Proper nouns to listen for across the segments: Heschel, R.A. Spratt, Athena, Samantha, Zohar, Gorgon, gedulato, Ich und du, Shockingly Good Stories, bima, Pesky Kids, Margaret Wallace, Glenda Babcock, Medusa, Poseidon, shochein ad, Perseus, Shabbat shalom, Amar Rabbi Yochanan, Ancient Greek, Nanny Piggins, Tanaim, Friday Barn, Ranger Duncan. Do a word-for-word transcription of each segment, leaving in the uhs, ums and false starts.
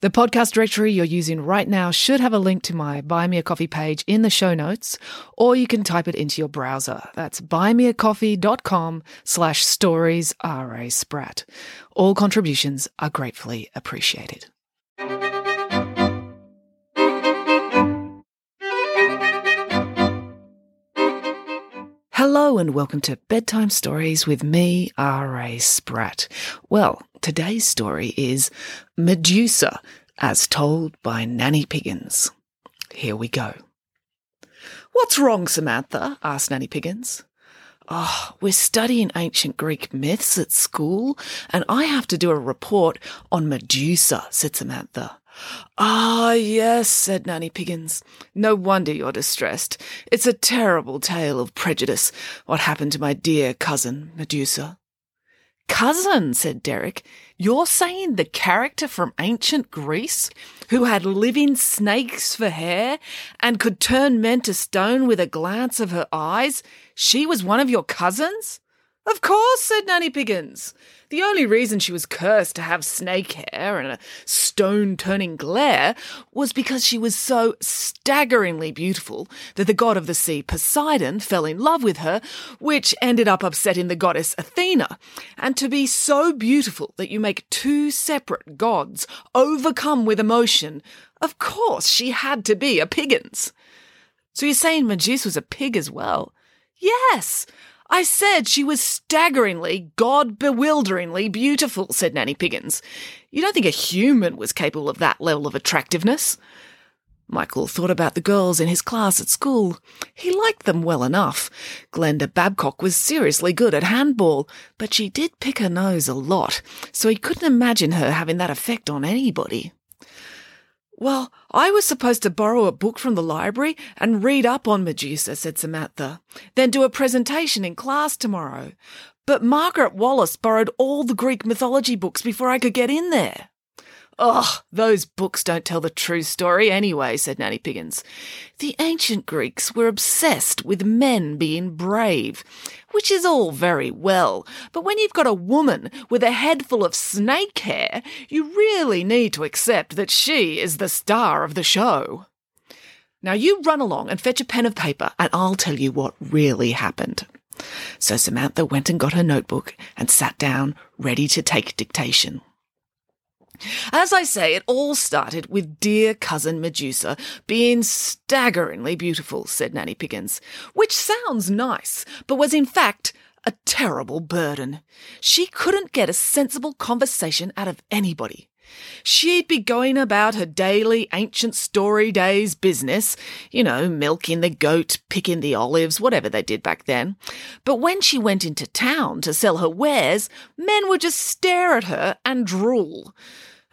The podcast directory you're using right now should have a link to my Buy Me a Coffee page in the show notes, or you can type it into your browser. That's buymeacoffee.com slash stories R A. Spratt. All contributions are gratefully appreciated. Hello and welcome to Bedtime Stories with me, R A. Spratt. Well, today's story is Medusa, as told by Nanny Piggins. Here we go. "What's wrong, Samantha?" asked Nanny Piggins. "Oh, we're studying ancient Greek myths at school, and I have to do a report on Medusa," said Samantha. "Ah, yes," said Nanny Piggins. "No wonder you're distressed. It's a terrible tale of prejudice, what happened to my dear cousin, Medusa." "Cousin," said Derek, "you're saying the character from ancient Greece who had living snakes for hair and could turn men to stone with a glance of her eyes, she was one of your cousins?" "Of course," said Nanny Piggins. "The only reason she was cursed to have snake hair and a stone-turning glare was because she was so staggeringly beautiful that the god of the sea, Poseidon, fell in love with her, which ended up upsetting the goddess Athena. And to be so beautiful that you make two separate gods overcome with emotion, of course she had to be a Piggins." "So you're saying Medusa was a pig as well?" "Yes. I said she was staggeringly, God-bewilderingly beautiful," said Nanny Piggins. "You don't think a human was capable of that level of attractiveness?" Michael thought about the girls in his class at school. He liked them well enough. Glenda Babcock was seriously good at handball, but she did pick her nose a lot, so he couldn't imagine her having that effect on anybody. "Well, I was supposed to borrow a book from the library and read up on Medusa," said Samantha, "then do a presentation in class tomorrow. But Margaret Wallace borrowed all the Greek mythology books before I could get in there." "Ugh, those books don't tell the true story anyway," said Nanny Piggins. "The ancient Greeks were obsessed with men being brave, which is all very well, but when you've got a woman with a head full of snake hair, you really need to accept that she is the star of the show. Now you run along and fetch a pen and paper and I'll tell you what really happened." So Samantha went and got her notebook and sat down, ready to take dictation. "As I say, it all started with dear cousin Medusa being staggeringly beautiful," said Nanny Piggins, "which sounds nice, but was in fact a terrible burden. She couldn't get a sensible conversation out of anybody. She'd be going about her daily ancient story days business, you know, milking the goat, picking the olives, whatever they did back then. But when she went into town to sell her wares, men would just stare at her and drool.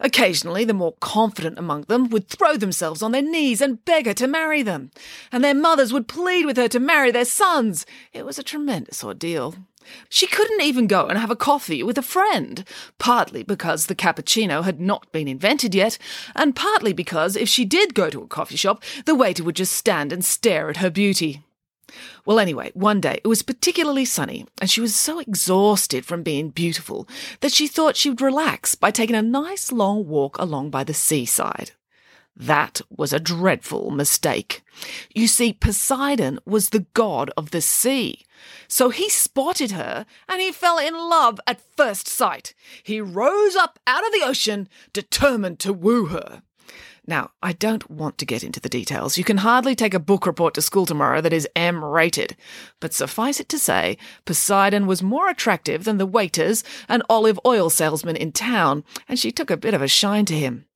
Occasionally, the more confident among them would throw themselves on their knees and beg her to marry them, and their mothers would plead with her to marry their sons. It was a tremendous ordeal. She couldn't even go and have a coffee with a friend, partly because the cappuccino had not been invented yet, and partly because if she did go to a coffee shop, the waiter would just stand and stare at her beauty. Well, anyway, one day it was particularly sunny and she was so exhausted from being beautiful that she thought she would relax by taking a nice long walk along by the seaside. That was a dreadful mistake. You see, Poseidon was the god of the sea. So he spotted her and he fell in love at first sight. He rose up out of the ocean, determined to woo her. Now, I don't want to get into the details. You can hardly take a book report to school tomorrow that is M-rated. But suffice it to say, Poseidon was more attractive than the waiters and olive oil salesmen in town, and she took a bit of a shine to him.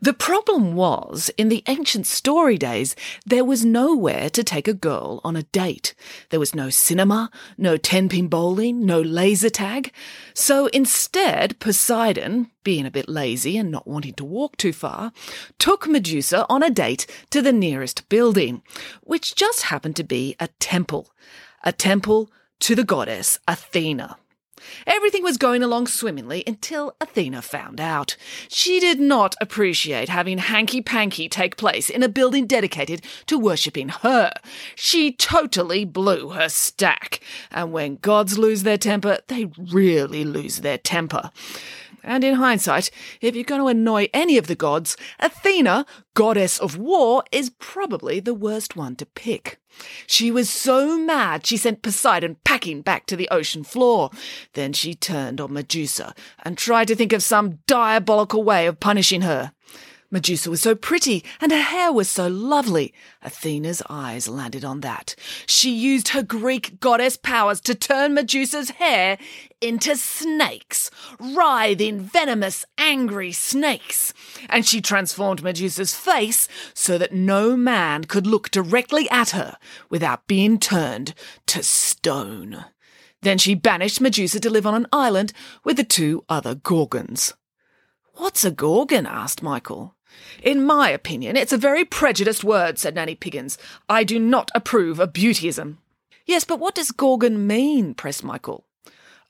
The problem was, in the ancient story days, there was nowhere to take a girl on a date. There was no cinema, no ten-pin bowling, no laser tag. So instead, Poseidon, being a bit lazy and not wanting to walk too far, took Medusa on a date to the nearest building, which just happened to be a temple. A temple to the goddess Athena. Everything was going along swimmingly until Athena found out. She did not appreciate having hanky-panky take place in a building dedicated to worshipping her. She totally blew her stack. And when gods lose their temper, they really lose their temper. And in hindsight, if you're going to annoy any of the gods, Athena, goddess of war, is probably the worst one to pick. She was so mad she sent Poseidon packing back to the ocean floor. Then she turned on Medusa and tried to think of some diabolical way of punishing her. Medusa was so pretty and her hair was so lovely. Athena's eyes landed on that. She used her Greek goddess powers to turn Medusa's hair into snakes, writhing, venomous, angry snakes. And she transformed Medusa's face so that no man could look directly at her without being turned to stone. Then she banished Medusa to live on an island with the two other Gorgons. "What's a Gorgon?" asked Michael. "In my opinion, it's a very prejudiced word," said Nanny Piggins. "I do not approve of beautyism." "Yes, but what does Gorgon mean?" pressed Michael.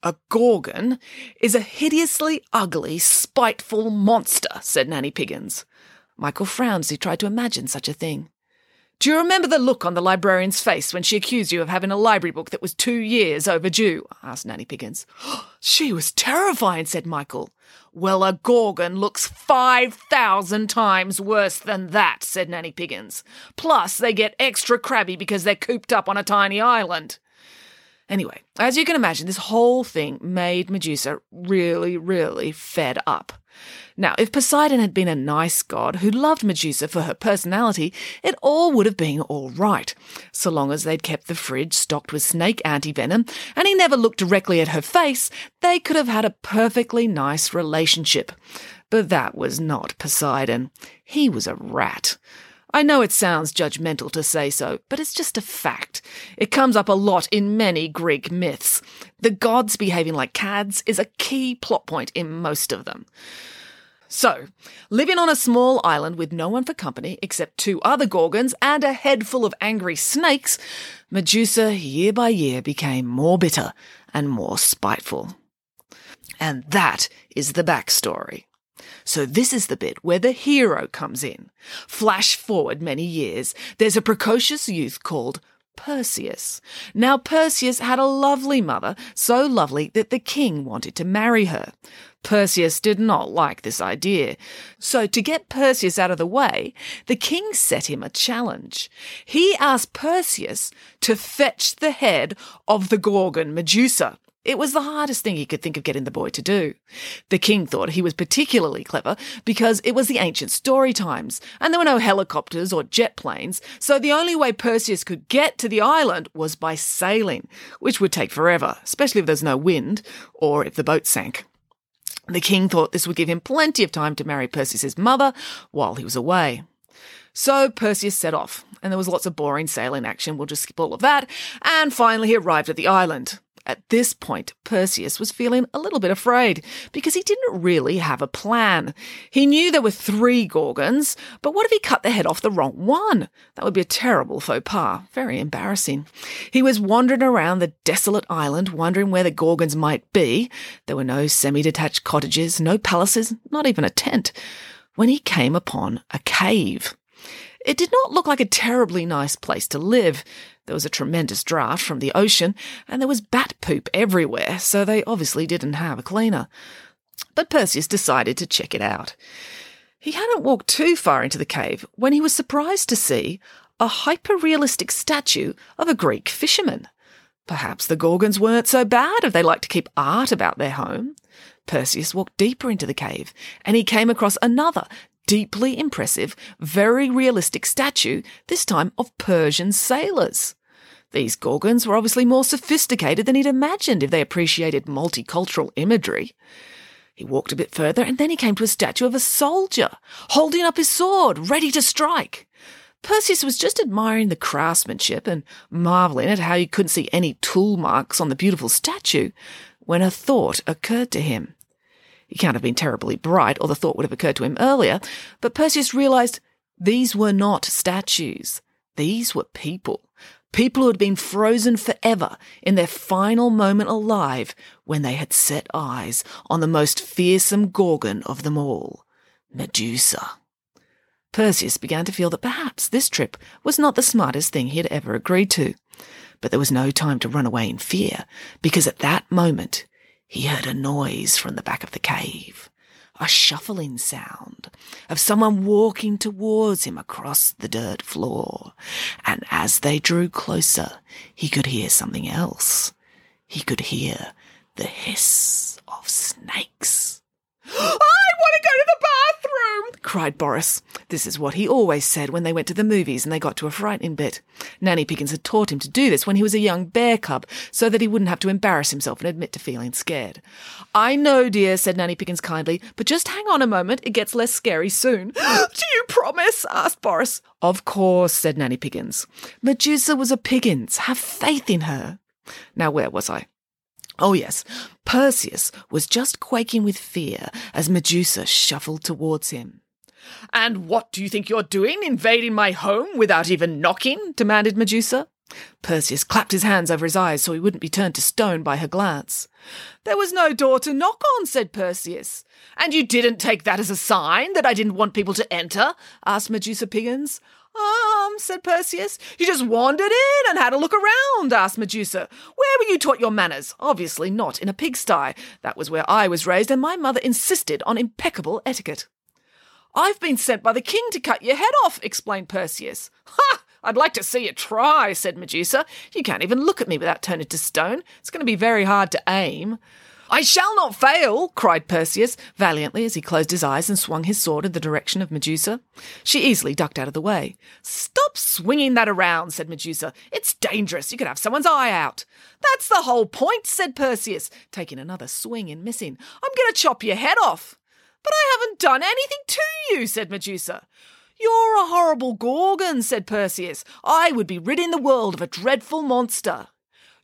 "A Gorgon is a hideously ugly, spiteful monster," said Nanny Piggins. Michael frowned as he tried to imagine such a thing. "Do you remember the look on the librarian's face when she accused you of having a library book that was two years overdue?" asked Nanny Piggins. "She was terrifying," said Michael. "Well, a Gorgon looks five thousand times worse than that," said Nanny Piggins. "Plus, they get extra crabby because they're cooped up on a tiny island." Anyway, as you can imagine, this whole thing made Medusa really, really fed up. Now, if Poseidon had been a nice god who loved Medusa for her personality, it all would have been all right, so long as they'd kept the fridge stocked with snake antivenom and he never looked directly at her face, they could have had a perfectly nice relationship. But that was not Poseidon. He was a rat. I know it sounds judgmental to say so, but it's just a fact. It comes up a lot in many Greek myths. The gods behaving like cads is a key plot point in most of them. So, living on a small island with no one for company except two other Gorgons and a head full of angry snakes, Medusa year by year became more bitter and more spiteful. And that is the backstory. So this is the bit where the hero comes in. Flash forward many years, there's a precocious youth called Perseus. Now Perseus had a lovely mother, so lovely that the king wanted to marry her. Perseus did not like this idea. So to get Perseus out of the way, the king set him a challenge. He asked Perseus to fetch the head of the Gorgon Medusa. It was the hardest thing he could think of getting the boy to do. The king thought he was particularly clever because it was the ancient story times and there were no helicopters or jet planes, so the only way Perseus could get to the island was by sailing, which would take forever, especially if there's no wind or if the boat sank. The king thought this would give him plenty of time to marry Perseus's mother while he was away. So Perseus set off, and there was lots of boring sailing action, we'll just skip all of that, and finally he arrived at the island. At this point, Perseus was feeling a little bit afraid because he didn't really have a plan. He knew there were three Gorgons, but what if he cut the head off the wrong one? That would be a terrible faux pas, very embarrassing. He was wandering around the desolate island, wondering where the Gorgons might be. There were no semi-detached cottages, no palaces, not even a tent, when he came upon a cave. It did not look like a terribly nice place to live. There was a tremendous draft from the ocean, and there was bat poop everywhere, so they obviously didn't have a cleaner. But Perseus decided to check it out. He hadn't walked too far into the cave when he was surprised to see a hyper-realistic statue of a Greek fisherman. Perhaps the Gorgons weren't so bad if they liked to keep art about their home. Perseus walked deeper into the cave, and he came across another deeply impressive, very realistic statue, this time of Persian sailors. These Gorgons were obviously more sophisticated than he'd imagined if they appreciated multicultural imagery. He walked a bit further and then he came to a statue of a soldier, holding up his sword, ready to strike. Perseus was just admiring the craftsmanship and marvelling at how he couldn't see any tool marks on the beautiful statue when a thought occurred to him. He can't have been terribly bright, or the thought would have occurred to him earlier, but Perseus realised these were not statues. These were people. people who had been frozen forever in their final moment alive when they had set eyes on the most fearsome Gorgon of them all, Medusa. Perseus began to feel that perhaps this trip was not the smartest thing he had ever agreed to. But there was no time to run away in fear, because at that moment he heard a noise from the back of the cave, a shuffling sound of someone walking towards him across the dirt floor. And as they drew closer, he could hear something else. He could hear the hiss of snakes. "I want to go to the bathroom!" cried Boris. This is what he always said when they went to the movies and they got to a frightening bit. Nanny Piggins had taught him to do this when he was a young bear cub so that he wouldn't have to embarrass himself and admit to feeling scared. "I know, dear," said Nanny Piggins kindly, "but just hang on a moment. It gets less scary soon." "Do you promise?" asked Boris. "Of course," said Nanny Piggins. Medusa was a Piggins. Have faith in her. Now, where was I? Oh, yes. Perseus was just quaking with fear as Medusa shuffled towards him. "And what do you think you're doing, invading my home without even knocking?" demanded Medusa. Perseus clapped his hands over his eyes so he wouldn't be turned to stone by her glance. "There was no door to knock on," said Perseus. "And you didn't take that as a sign that I didn't want people to enter?" asked Medusa Piggins. Um, said Perseus. "You just wandered in and had a look around?" asked Medusa. "Where were you taught your manners? Obviously not in a pigsty. That was where I was raised, and my mother insisted on impeccable etiquette." "I've been sent by the king to cut your head off," explained Perseus. "Ha! I'd like to see you try," said Medusa. "You can't even look at me without turning to stone. It's going to be very hard to aim." "I shall not fail," cried Perseus valiantly as he closed his eyes and swung his sword in the direction of Medusa. She easily ducked out of the way. "Stop swinging that around," said Medusa. "It's dangerous. You could have someone's eye out." "That's the whole point," said Perseus, taking another swing and missing. "I'm going to chop your head off." "But I haven't done anything to you," said Medusa. "You're a horrible Gorgon," said Perseus. "I would be ridding the world of a dreadful monster."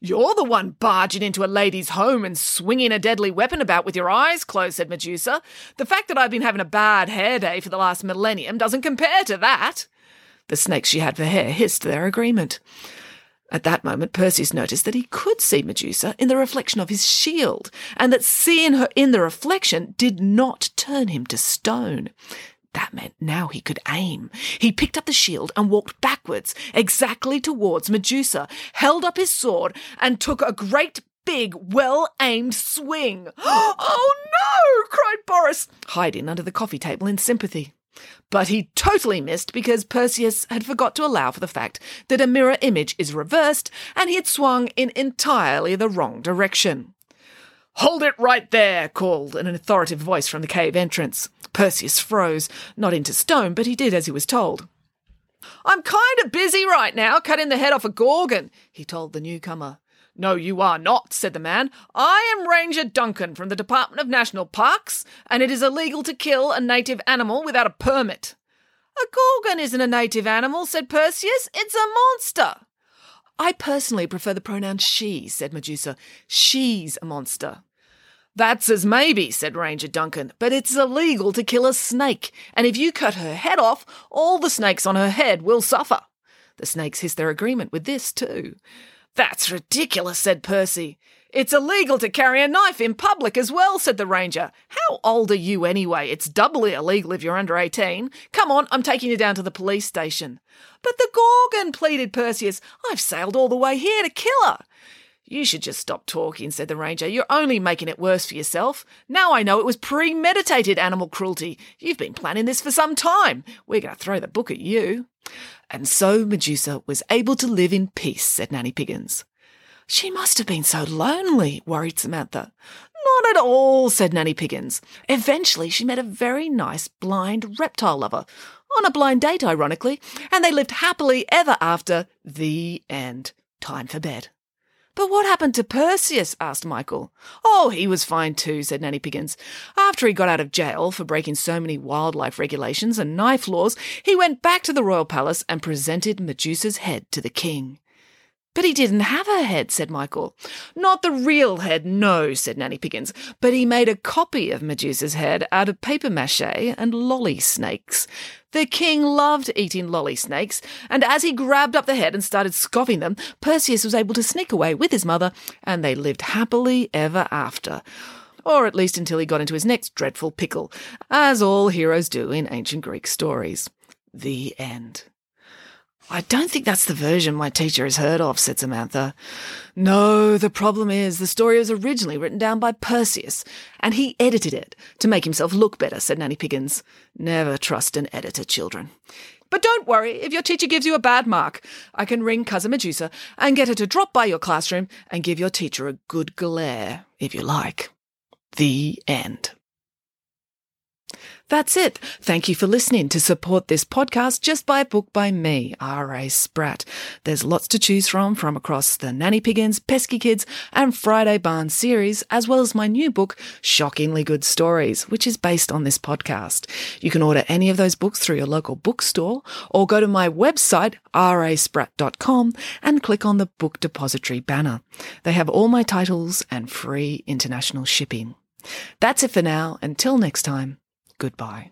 "You're the one barging into a lady's home and swinging a deadly weapon about with your eyes closed," said Medusa. "The fact that I've been having a bad hair day for the last millennium doesn't compare to that." The snakes she had for hair hissed their agreement. At that moment, Perseus noticed that he could see Medusa in the reflection of his shield, and that seeing her in the reflection did not turn him to stone. That meant now he could aim. He picked up the shield and walked backwards, exactly towards Medusa, held up his sword and took a great, big, well-aimed swing. "Oh, no!" cried Boris, hiding under the coffee table in sympathy. But he totally missed because Perseus had forgot to allow for the fact that a mirror image is reversed and he had swung in entirely the wrong direction. "Hold it right there," called an authoritative voice from the cave entrance. Perseus froze, not into stone, but he did as he was told. "I'm kind of busy right now, cutting the head off a Gorgon," he told the newcomer. "No, you are not," said the man. "I am Ranger Duncan from the Department of National Parks, and it is illegal to kill a native animal without a permit." "A Gorgon isn't a native animal," said Perseus. "It's a monster." "I personally prefer the pronoun she," said Medusa. "She's a monster." "That's as maybe," said Ranger Duncan, "but it's illegal to kill a snake, and if you cut her head off, all the snakes on her head will suffer." The snakes hissed their agreement with this too. "That's ridiculous," said Percy. "It's illegal to carry a knife in public as well," said the ranger. "How old are you anyway? It's doubly illegal if you're under eighteen. Come on, I'm taking you down to the police station." "But the Gorgon," pleaded Perseus. "I've sailed all the way here to kill her." "You should just stop talking," said the ranger. "You're only making it worse for yourself. Now I know it was premeditated animal cruelty. You've been planning this for some time. We're going to throw the book at you." And so Medusa was able to live in peace, said Nanny Piggins. "She must have been so lonely," worried Samantha. "Not at all," said Nanny Piggins. "Eventually she met a very nice blind reptile lover, on a blind date ironically, and they lived happily ever after." The end. Time for bed. "But what happened to Perseus?" asked Michael. "Oh, he was fine too," said Nanny Piggins. "After he got out of jail for breaking so many wildlife regulations and knife laws, he went back to the royal palace and presented Medusa's head to the king." But he didn't have a head, said Michael. Not the real head, no, said Nanny Piggins, but he made a copy of Medusa's head out of papier-mâché and lolly snakes. The king loved eating lolly snakes, and as he grabbed up the head and started scoffing them, Perseus was able to sneak away with his mother, and they lived happily ever after. Or at least until he got into his next dreadful pickle, as all heroes do in ancient Greek stories. The end. I don't think that's the version my teacher has heard of, said Samantha. No, the problem is the story was originally written down by Perseus, and he edited it to make himself look better, said Nanny Piggins. Never trust an editor, children. But don't worry if your teacher gives you a bad mark. I can ring Cousin Medusa and get her to drop by your classroom and give your teacher a good glare, if you like. The end. That's it. Thank you for listening. To support this podcast, just buy a book by me, R A Spratt. There's lots to choose from from across the Nanny Piggins, Pesky Kids and Friday Barn series, as well as my new book, Shockingly Good Stories, which is based on this podcast. You can order any of those books through your local bookstore or go to my website, r a spratt dot com, and click on the Book Depository banner. They have all my titles and free international shipping. That's it for now. Until next time. Goodbye.